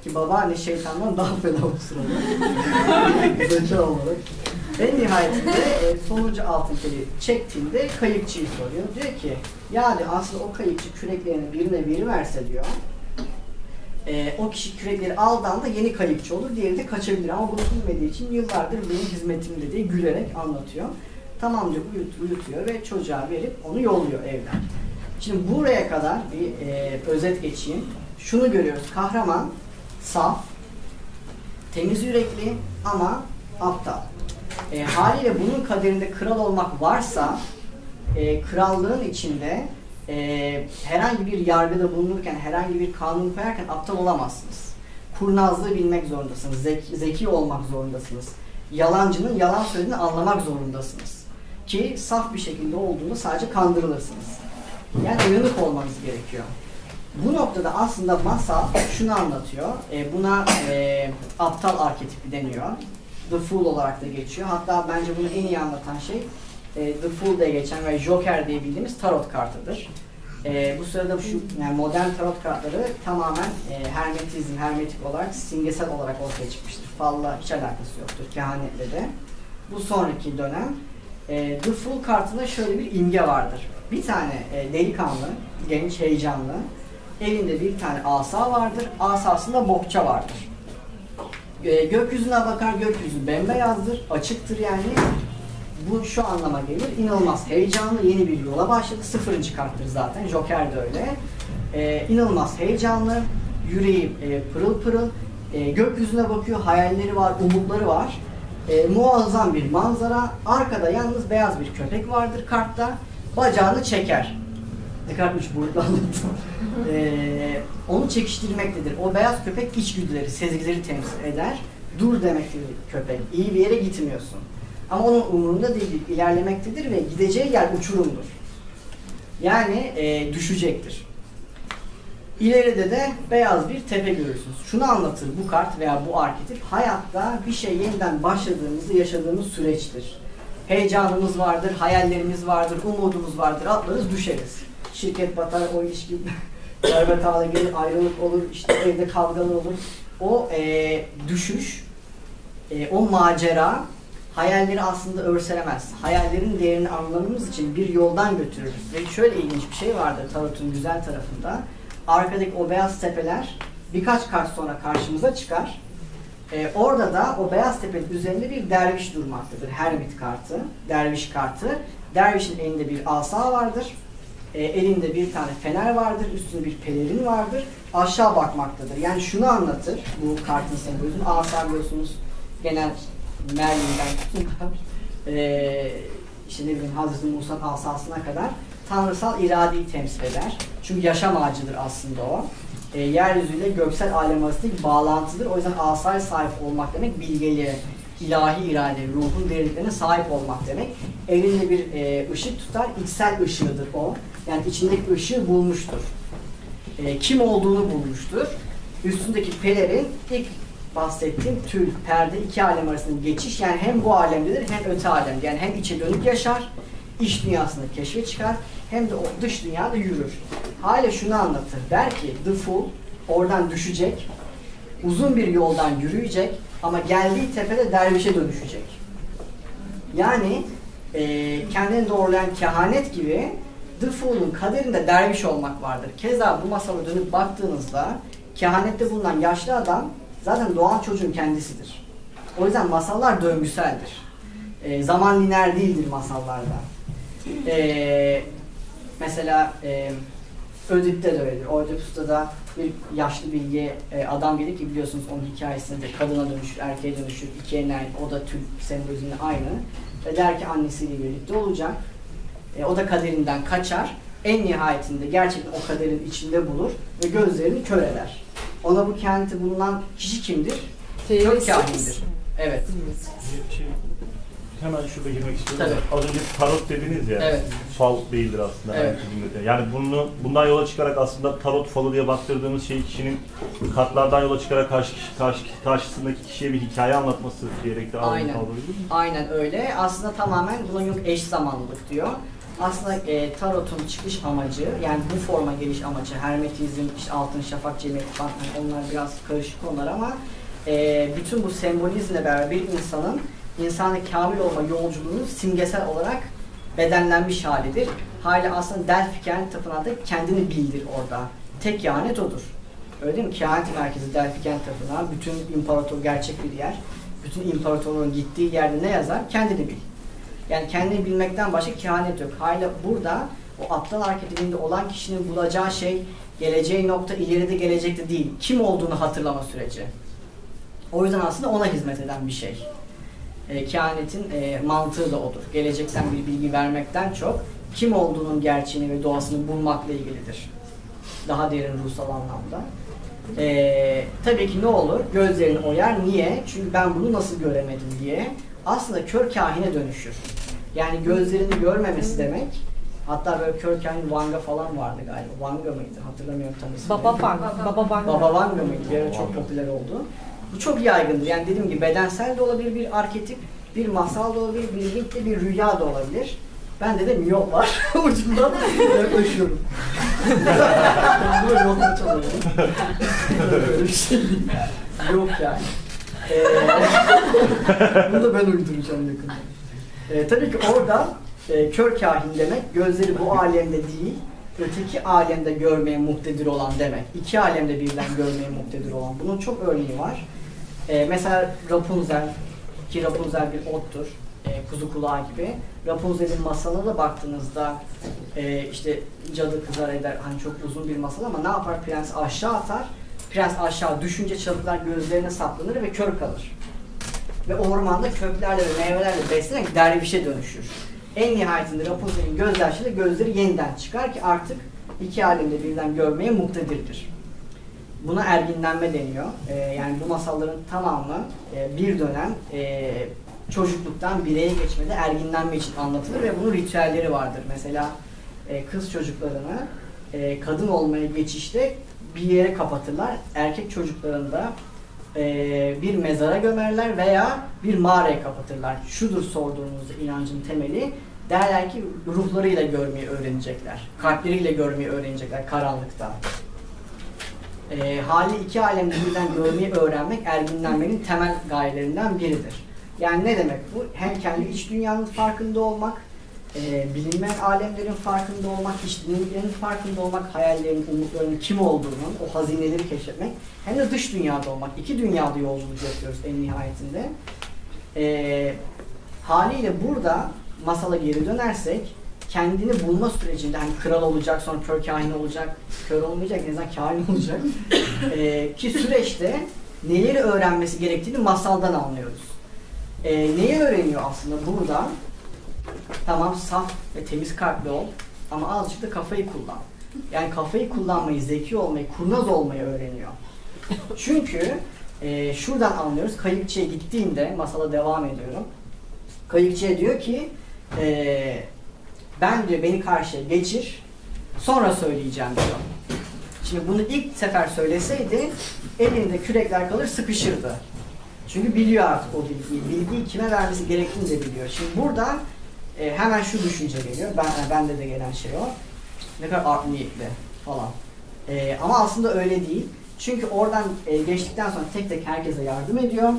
Ki babaanne şeytandan daha fena bu sırada. Zeka olarak. En nihayetinde sonuncu altın teli çektiğinde kayıkçıyı soruyor. Diyor ki yani aslında o kayıkçı küreklerini birine veriverse diyor. O kişi kürekleri aldığında yeni kayıkçı olur. Diğeri de kaçabilir ama bunu bilmediği için yıllardır benim hizmetimde diye gülerek anlatıyor. Tamam diyor uyutuyor ve çocuğa verip onu yolluyor evden. Şimdi buraya kadar bir özet geçeyim. Şunu görüyoruz. Kahraman saf, temiz yürekli ama aptal. Haliyle bunun kaderinde kral olmak varsa krallığın içinde herhangi bir yargıda bulunurken, herhangi bir kanun koyarken aptal olamazsınız. Kurnazlığı bilmek zorundasınız, zeki olmak zorundasınız. Yalancının yalan söylediğini anlamak zorundasınız. Ki saf bir şekilde olduğunu sadece kandırılırsınız. Yani uyanık olmanız gerekiyor. Bu noktada aslında masal şunu anlatıyor, buna aptal arketipi deniyor. The Fool olarak da geçiyor. Hatta bence bunu en iyi anlatan şey The Fool diye geçen ve Joker diye bildiğimiz tarot kartıdır. Bu sırada şu yani modern tarot kartları tamamen hermetizm, hermetik olarak, simgesel olarak ortaya çıkmıştır. Falla hiç alakası yoktur, kehanetle de. Bu sonraki dönem The Fool kartında şöyle bir imge vardır. Bir tane delikanlı, genç, heyecanlı, elinde bir tane asa vardır, asasında bohça vardır. Gökyüzüne bakar, gökyüzü bembeyazdır, açıktır yani. Bu şu anlama gelir, inanılmaz heyecanlı, yeni bir yola başladı, 0. karttır zaten, Joker de öyle. İnanılmaz heyecanlı, yüreği pırıl pırıl, gökyüzüne bakıyor, hayalleri var, umutları var. Muazzam bir manzara, arkada yalnız beyaz bir köpek vardır kartta, bacağını çeker. Dikkat etmiş, burada anlattım. Onu çekiştirmektedir. O beyaz köpek içgüdüleri, sezgileri temsil eder. Dur demektir köpek. İyi bir yere gitmiyorsun. Ama onun umurunda değil, ilerlemektedir ve gideceği yer uçurumdur. Yani düşecektir. İleride de beyaz bir tepe görürsünüz. Şunu anlatır bu kart veya bu arketip, hayatta bir şey yeniden başladığımızda yaşadığımız süreçtir. Heyecanımız vardır, hayallerimiz vardır, umudumuz vardır, atlarız, düşeriz. Şirket batar, o ilişki berbat hale gelir, ayrılık olur, işte evde kavgalı olur. O düşüş, o macera hayalleri aslında örselemez. Hayallerin değerini anlamamız için bir yoldan götürür. Ve şöyle ilginç bir şey vardır tarotun güzel tarafında. Arkadaki o beyaz tepeler birkaç kart sonra karşımıza çıkar. Orada da o beyaz tepenin üzerinde bir derviş durmaktadır. Hermit kartı, derviş kartı. Dervişin elinde bir asa vardır. Elinde bir tane fener vardır, üstünde bir pelerin vardır, aşağı bakmaktadır. Yani şunu anlatır, bu kartın sembolizmi, asa biliyorsunuz, genel Merlin'den, işte ne bileyim Hazreti Musa'nın asasına kadar tanrısal iradeyi temsil eder. Çünkü yaşam ağacıdır aslında o. Yeryüzüyle göksel alem arasındaki bağlantıdır. O yüzden asaya sahip olmak demek bilgeliğe, ilahi irade, ruhun derinliklerine sahip olmak demek. Elinde bir ışık tutar, içsel ışığıdır o. Yani içindeki ışığı bulmuştur. Kim olduğunu bulmuştur. Üstündeki pelerin ilk bahsettiğim tül, perde, iki alem arasında geçiş. Yani hem bu alemdedir hem öte alem. Yani hem içe dönük yaşar, iç dünyasını keşfe çıkar, hem de o dış dünyada yürür. Hala şunu anlatır. Der ki The Fool oradan düşecek, uzun bir yoldan yürüyecek ama geldiği tepede dervişe dönüşecek. Yani kendini doğrulayan kehanet gibi The Fool'un kaderinde derviş olmak vardır. Keza bu masala dönüp baktığınızda kehanette bulunan yaşlı adam zaten doğan çocuğun kendisidir. O yüzden masallar döngüseldir. Zaman lineer değildir masallarda. Mesela Ödip'te de öyledir. Ödipus'ta da bir yaşlı bilge adam gelir ki biliyorsunuz onun hikayesinde kadına dönüşür, erkeğe dönüşür, iki enerji, o da tüm sembolizmle aynı. Ve der ki annesiyle birlikte olacak. O da kaderinden kaçar. En nihayetinde gerçekten o kaderin içinde bulur ve gözlerini kör eder. Ona bu kehaneti bulunan kişi kimdir? Kök kahindir. Evet. Hemen şurada girmek istiyorum. Tabii. Az önce tarot dediniz ya, evet. Fal değildir aslında. Evet. Yani bundan yola çıkarak aslında tarot falı diye baktırdığımız şey kişinin kartlardan yola çıkarak karşısındaki kişiye bir hikaye anlatması diyerek de alınabilir mi? Aynen öyle. Aslında tamamen buna Jung eş zamanlılık diyor. Aslında tarotun çıkış amacı, yani bu forma geliş amacı, hermetizm, işte altın şafak, cemiyet, bakmak, onlar biraz karışık konular ama bütün bu sembolizmle beraber bir insanın İnsanlık kamil olma yolculuğunun simgesel olarak bedenlenmiş halidir. Hali aslında Delphi Kehanet Tapınağı'nda kendini bildir orada. Tek kehanet odur. Öyle değil mi? Kehanet merkezi Delphi Kehanet Tapınağı, bütün imparator gerçek bir yer. Bütün imparatorluğun gittiği yerde ne yazar? Kendini bil. Yani kendini bilmekten başka kehanet yok. Hala burada o aptal hareketinde olan kişinin bulacağı şey, geleceği nokta ileride gelecekte değil. Kim olduğunu hatırlama süreci. O yüzden aslında ona hizmet eden bir şey. Kehanetin mantığı da odur. Gelecekten bir bilgi vermekten çok kim olduğunun gerçeğini ve doğasını bulmakla ilgilidir. Daha derin ruhsal anlamda. Tabii ki ne olur? Gözlerini oyar. Niye? Çünkü ben bunu nasıl göremedim diye. Aslında kör kahine dönüşür. Yani gözlerini görmemesi demek. Hatta böyle kör kahine Vanga falan vardı galiba. Vanga mıydı? Hatırlamıyorum tam ismini. Baba Vanga mıydı? Bir ara çok popüler oldu. Bu çok yaygındır. Yani dediğim gibi bedensel de olabilir, bir arketip, bir masal da olabilir, bir mitli, bir rüya da olabilir. Bende de miyop var. Ucundan yaklaşıyorum. Böyle yokla çalıyorum. Böyle bir şey değil. Yok yani. Bunu da ben uyduracağım yakında. Tabii ki orada kör kahin demek, gözleri bu alemde değil, öteki alemde görmeye muhtedir olan demek. İki alemde birden görmeye muhtedir olan. Bunun çok örneği var. Mesela Rapunzel, ki Rapunzel bir ottur. Kuzu kulağı gibi. Rapunzel'in masalına da baktığınızda işte cadı kızar eder, hani çok uzun bir masal ama ne yapar? Prens aşağı atar. Prens aşağı düşünce çalıklar gözlerine saplanır ve kör kalır. Ve ormanda köklerle ve meyvelerle beslenerek dervişe dönüşür. En nihayetinde Rapunzel'in gözleri yeniden çıkar ki artık iki alemde birden görmeye muktedirdir. Buna erginlenme deniyor. Yani bu masalların tamamı bir dönem çocukluktan bireye geçmede erginlenme için anlatılır ve bunun ritüelleri vardır. Mesela kız çocuklarını kadın olmaya geçişte bir yere kapatırlar. Erkek çocuklarını da bir mezara gömerler veya bir mağaraya kapatırlar. Şudur sorduğunuzda inancın temeli, derler ki ruhlarıyla görmeyi öğrenecekler. Kalpleriyle görmeyi öğrenecekler karanlıkta. Hali iki alemde birden görmeyi öğrenmek erginlenmenin temel gayelerinden biridir. Yani ne demek bu? Hem kendi iç dünyanın farkında olmak, bilinmeyen alemlerin farkında olmak, içtenliklerin farkında olmak, hayallerin, umutlarının kim olduğunu, o hazineleri keşfetmek, hem de dış dünyada olmak. İki dünyada yolculuk yapıyoruz en nihayetinde. Haliyle burada masala geri dönersek, kendini bulma sürecinde, hani kral olacak, sonra kör kahin olacak, kör olmayacak, en azından kahin olacak ki süreçte neleri öğrenmesi gerektiğini masaldan anlıyoruz. Neyi öğreniyor aslında burada? Tamam, saf ve temiz kalpli ol ama azıcık da kafayı kullan. Yani kafayı kullanmayı, zeki olmayı, kurnaz olmayı öğreniyor. Çünkü şuradan anlıyoruz, kayıkçıya gittiğinde, masala devam ediyorum. Kayıkçıya diyor ki, ben diyor beni karşıya geçir, sonra söyleyeceğim diyor. Şimdi bunu ilk sefer söyleseydi, elinde kürekler kalır, sıkışırdı. Çünkü biliyor artık o bilgiyi. Bilgiyi kime vermesi gerektiğini de biliyor. Şimdi burada hemen şu düşünce geliyor. Bende de gelen şey o. Ne kadar art niyetli falan. Ama aslında öyle değil. Çünkü oradan geçtikten sonra tek tek herkese yardım ediyor.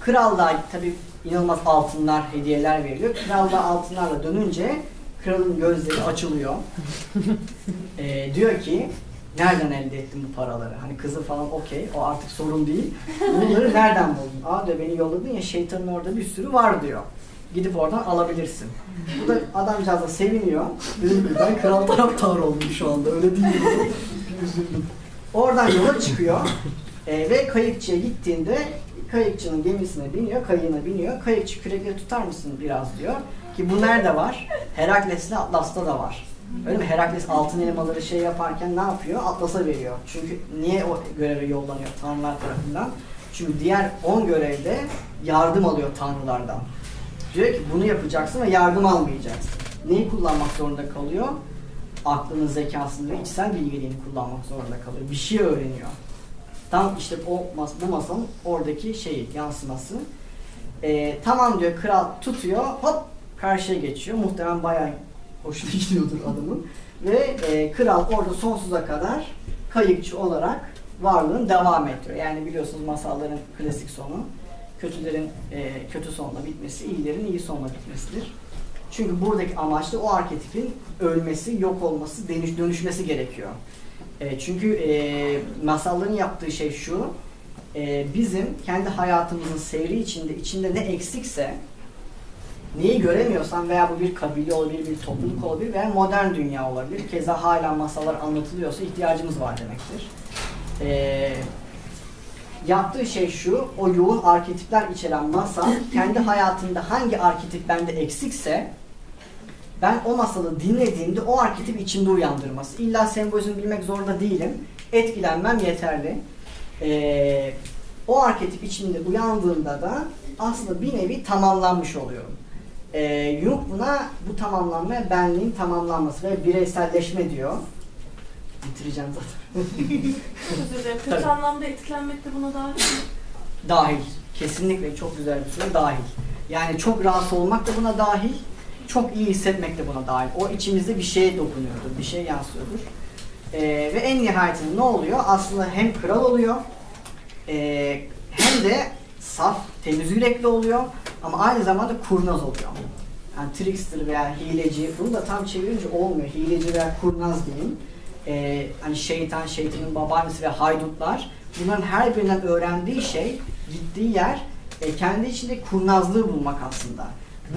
Krallığa tabii inanılmaz altınlar, hediyeler veriliyor. Krallığa altınlarla dönünce kralın gözleri açılıyor. Diyor ki, nereden elde ettin bu paraları? Hani kızı falan okey, o artık sorun değil. Bunları nereden buldun? Aa diyor, beni yolladın ya, şeytanın orada bir sürü var diyor. Gidip oradan alabilirsin. Bu da adamcağız da seviniyor. Dedim ki ben kral taraftarı oldum şu anda, öyle değil mi? Oradan yola çıkıyor ve kayıkçıya gittiğinde kayıkçının gemisine biniyor, kayığına biniyor. Kayıkçı kürekle tutar mısın biraz diyor. Ki bu nerede var? Herakles'le Atlas'ta da var. Öyle mi? Herakles altın elmaları şey yaparken ne yapıyor? Atlas'a veriyor. Çünkü niye o göreve yollanıyor tanrılar tarafından? Çünkü diğer 10 görevde yardım alıyor tanrılardan. Diyor ki bunu yapacaksın ve yardım almayacaksın. Neyi kullanmak zorunda kalıyor? Aklının, zekasını ve içsel bilgeliğini kullanmak zorunda kalıyor. Bir şey öğreniyor. Tam işte bu masanın oradaki şeyi, yansıması. Tamam diyor, kral tutuyor, hop karşıya geçiyor. Muhtemelen bayağı hoşuna gidiyordur adamın. Ve kral orada sonsuza kadar kayıkçı olarak varlığını devam ettiriyor. Yani biliyorsunuz masalların klasik sonu, kötülerin kötü sonla bitmesi, iyilerin iyi sonla bitmesidir. Çünkü buradaki amaç da o arketipin ölmesi, yok olması, dönüşmesi gerekiyor. Çünkü masalların yaptığı şey şu, bizim kendi hayatımızın seyri içinde ne eksikse, neyi göremiyorsan veya bu bir kabile olabilir, bir topluluk olabilir veya modern dünya olabilir. Keza hala masallar anlatılıyorsa ihtiyacımız var demektir. Yaptığı şey şu, o yoğun arketipler içeren masal, kendi hayatında hangi arketip bende eksikse ben o masalı dinlediğimde o arketip içimde uyandırması. İlla sembolizm bilmek zorunda değilim. Etkilenmem yeterli. O arketip içimde uyandığında da aslında bir nevi tamamlanmış oluyorum. Jung buna bu tamamlanma, benliğin tamamlanması ve bireyselleşme diyor. Bitireceğim zaten. Özür dilerim. Kötü anlamda etkilenmek de buna dahil mi? Dahil. Kesinlikle çok güzel bir şey. Dahil. Yani çok rahatsız olmak da buna dahil. Çok iyi hissetmek de buna dahil. O içimizde bir şeye dokunuyordur. Bir şey yansıyordur. Ve en nihayetinde ne oluyor? Aslında hem kral oluyor hem de saf, temiz yürekli oluyor ama aynı zamanda kurnaz oluyor. Yani trickster veya hileci, bunu da tam çevirince olmuyor. Hileci veya kurnaz diyeyim. Hani şeytan, şeytanın babaannesi ve haydutlar, bunların her birinden öğrendiği şey, gittiği yer kendi içinde kurnazlığı bulmak aslında.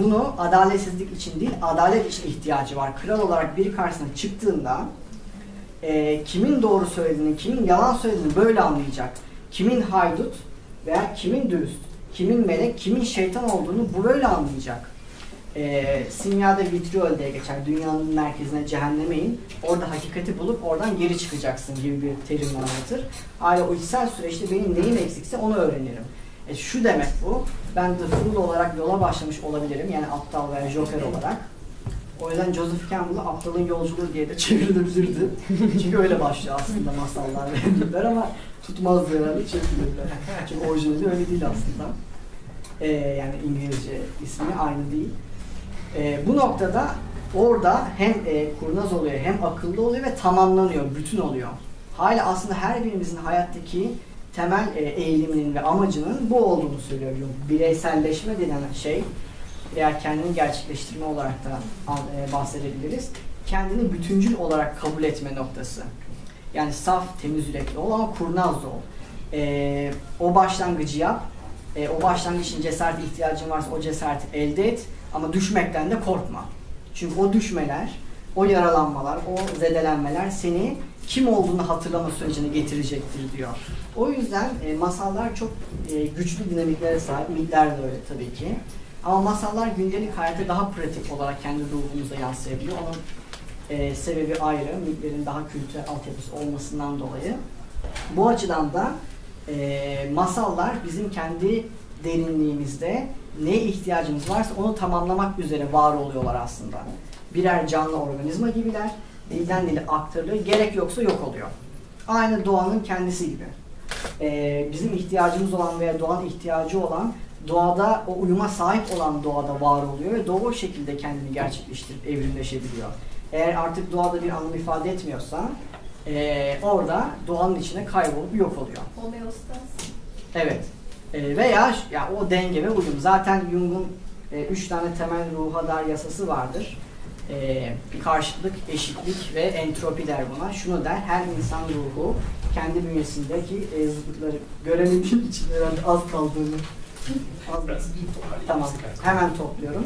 Bunu adaletsizlik için değil, adalet için ihtiyacı var. Kral olarak biri karşısına çıktığında kimin doğru söylediğini, kimin yalan söylediğini böyle anlayacak. Kimin haydut veya kimin dürüst, kimin melek, kimin şeytan olduğunu bu böyle anlayacak. Simya'da Vitriol diye geçer, dünyanın merkezine cehenneme in, orada hakikati bulup oradan geri çıkacaksın gibi bir terimle anlatır. Hala o içsel süreçte benim neyim eksikse onu öğrenirim. Şu demek bu, ben The Fool olarak yola başlamış olabilirim, yani aptal veya joker olarak. O yüzden Joseph Campbell'ı aptalın yolculuğu diye de çevirdim, üzüldüm. Çünkü öyle başlıyor aslında masallar verildiler ama tutmazdı herhalde, çevirdiler. Çünkü orijinali öyle değil aslında. Yani İngilizce ismi aynı değil. Bu noktada orada hem kurnaz oluyor, hem akıllı oluyor ve tamamlanıyor, bütün oluyor. Hala aslında her birimizin hayattaki temel eğiliminin ve amacının bu olduğunu söylüyor. Bireyselleşme denen şey veya kendini gerçekleştirme olarak da bahsedebiliriz. Kendini bütüncül olarak kabul etme noktası. Yani saf, temiz yürekli ol ama kurnaz da ol. O başlangıcı yap, o başlangıç için cesarete ihtiyacın varsa o cesareti elde et. Ama düşmekten de korkma. Çünkü o düşmeler, o yaralanmalar, o zedelenmeler seni kim olduğunu hatırlama sürecine getirecektir diyor. O yüzden masallar çok güçlü dinamiklere sahip, mitler de öyle tabii ki. Ama masallar gündelik hayata daha pratik olarak kendi ruhumuza yansıyabiliyor. Onun sebebi ayrı, mitlerin daha kültürel altyapısı olmasından dolayı. Bu açıdan da masallar bizim kendi derinliğimizde neye ihtiyacımız varsa onu tamamlamak üzere var oluyorlar aslında. Birer canlı organizma gibiler, dilden dile aktarılıyor, gerek yoksa yok oluyor. Aynı doğanın kendisi gibi. Bizim ihtiyacımız olan veya doğanın ihtiyacı olan, doğada o uyuma sahip olan doğada var oluyor ve doğru şekilde kendini gerçekleştirip evrimleşebiliyor. Eğer artık doğada bir anlam ifade etmiyorsa, orada doğanın içine kaybolup yok oluyor. Homeostaz. Evet. Veya ya o denge ve uyum. Zaten Jung'un 3 tane temel ruha dair yasası vardır. Karşılık, eşitlik ve entropi der buna. Şunu der, her insan ruhu kendi bünyesindeki zıtlıkları göremediğim için herhalde az kaldığını... Tamam, hemen topluyorum.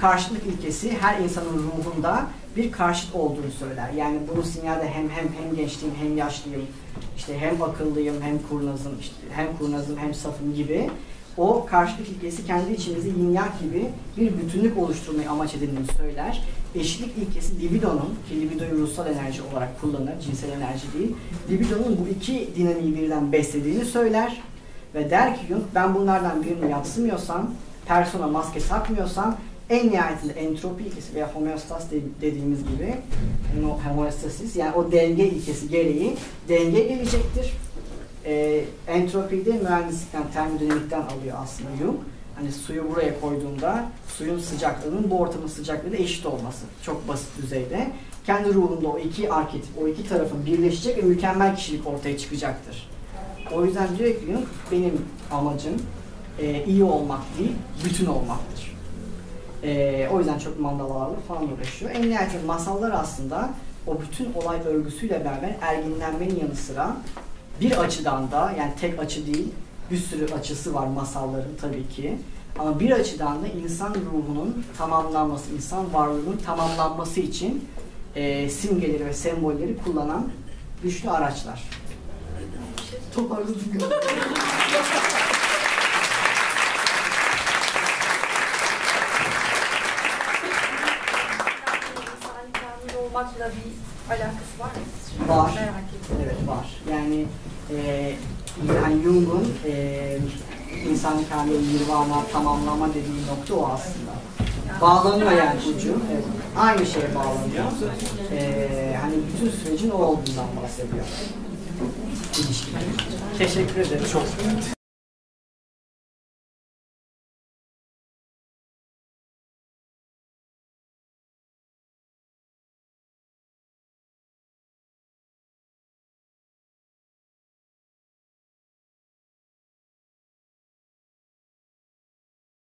Karşılık ilkesi her insanın ruhunda bir karşıt olduğunu söyler. Yani bunu sinyalde hem gençliğim, hem yaşlıyım, işte hem akıllıyım, hem kurnazım, işte hem safım gibi. O karşılık ilkesi kendi içimizde yin yang gibi bir bütünlük oluşturmayı amaç edindiğini söyler. Eşitlik ilkesi libidonun, ki libidoyu ruhsal enerji olarak kullanır, cinsel enerji değil, libidonun bu iki dinamiği birden beslediğini söyler. Ve der ki Jung, ben bunlardan birini yatsımıyorsam, persona maske takmıyorsam, en nihayetinde entropi ilkesi veya homeostas dediğimiz gibi, homeostasis yani o denge ilkesi gereği denge gelecektir. Entropiyi de mühendislikten, termodinamikten alıyor aslında Jung. Hani suyu buraya koyduğumda suyun sıcaklığının bu ortamın sıcaklığıyla eşit olması çok basit düzeyde. Kendi ruhunda o iki arketip, o iki tarafın birleşecek ve mükemmel kişilik ortaya çıkacaktır. O yüzden diyor ki Jung, benim amacım iyi olmak değil, bütün olmaktır. O yüzden çok mandalalarla falan uğraşıyor. En nihayetinde masallar aslında o bütün olay örgüsüyle beraber erginlenmenin yanı sıra bir açıdan da, yani tek açı değil, bir sürü açısı var masalların tabii ki. Ama bir açıdan da insan ruhunun tamamlanması, insan varlığının tamamlanması için simgeleri ve sembolleri kullanan güçlü araçlar. Toparladık. olmakla bir alakası var mı? Var. Merak ettim. Evet, var. Yani Jung'un insanlık halini nirvana, tamamlama dediği nokta o aslında. Yani bağlanıyor yani ucu. Evet. Aynı şeye bağlanıyor. Hani bütün sürecin o olduğundan bahsediyor. İlişkiler. Teşekkür ederim. Çok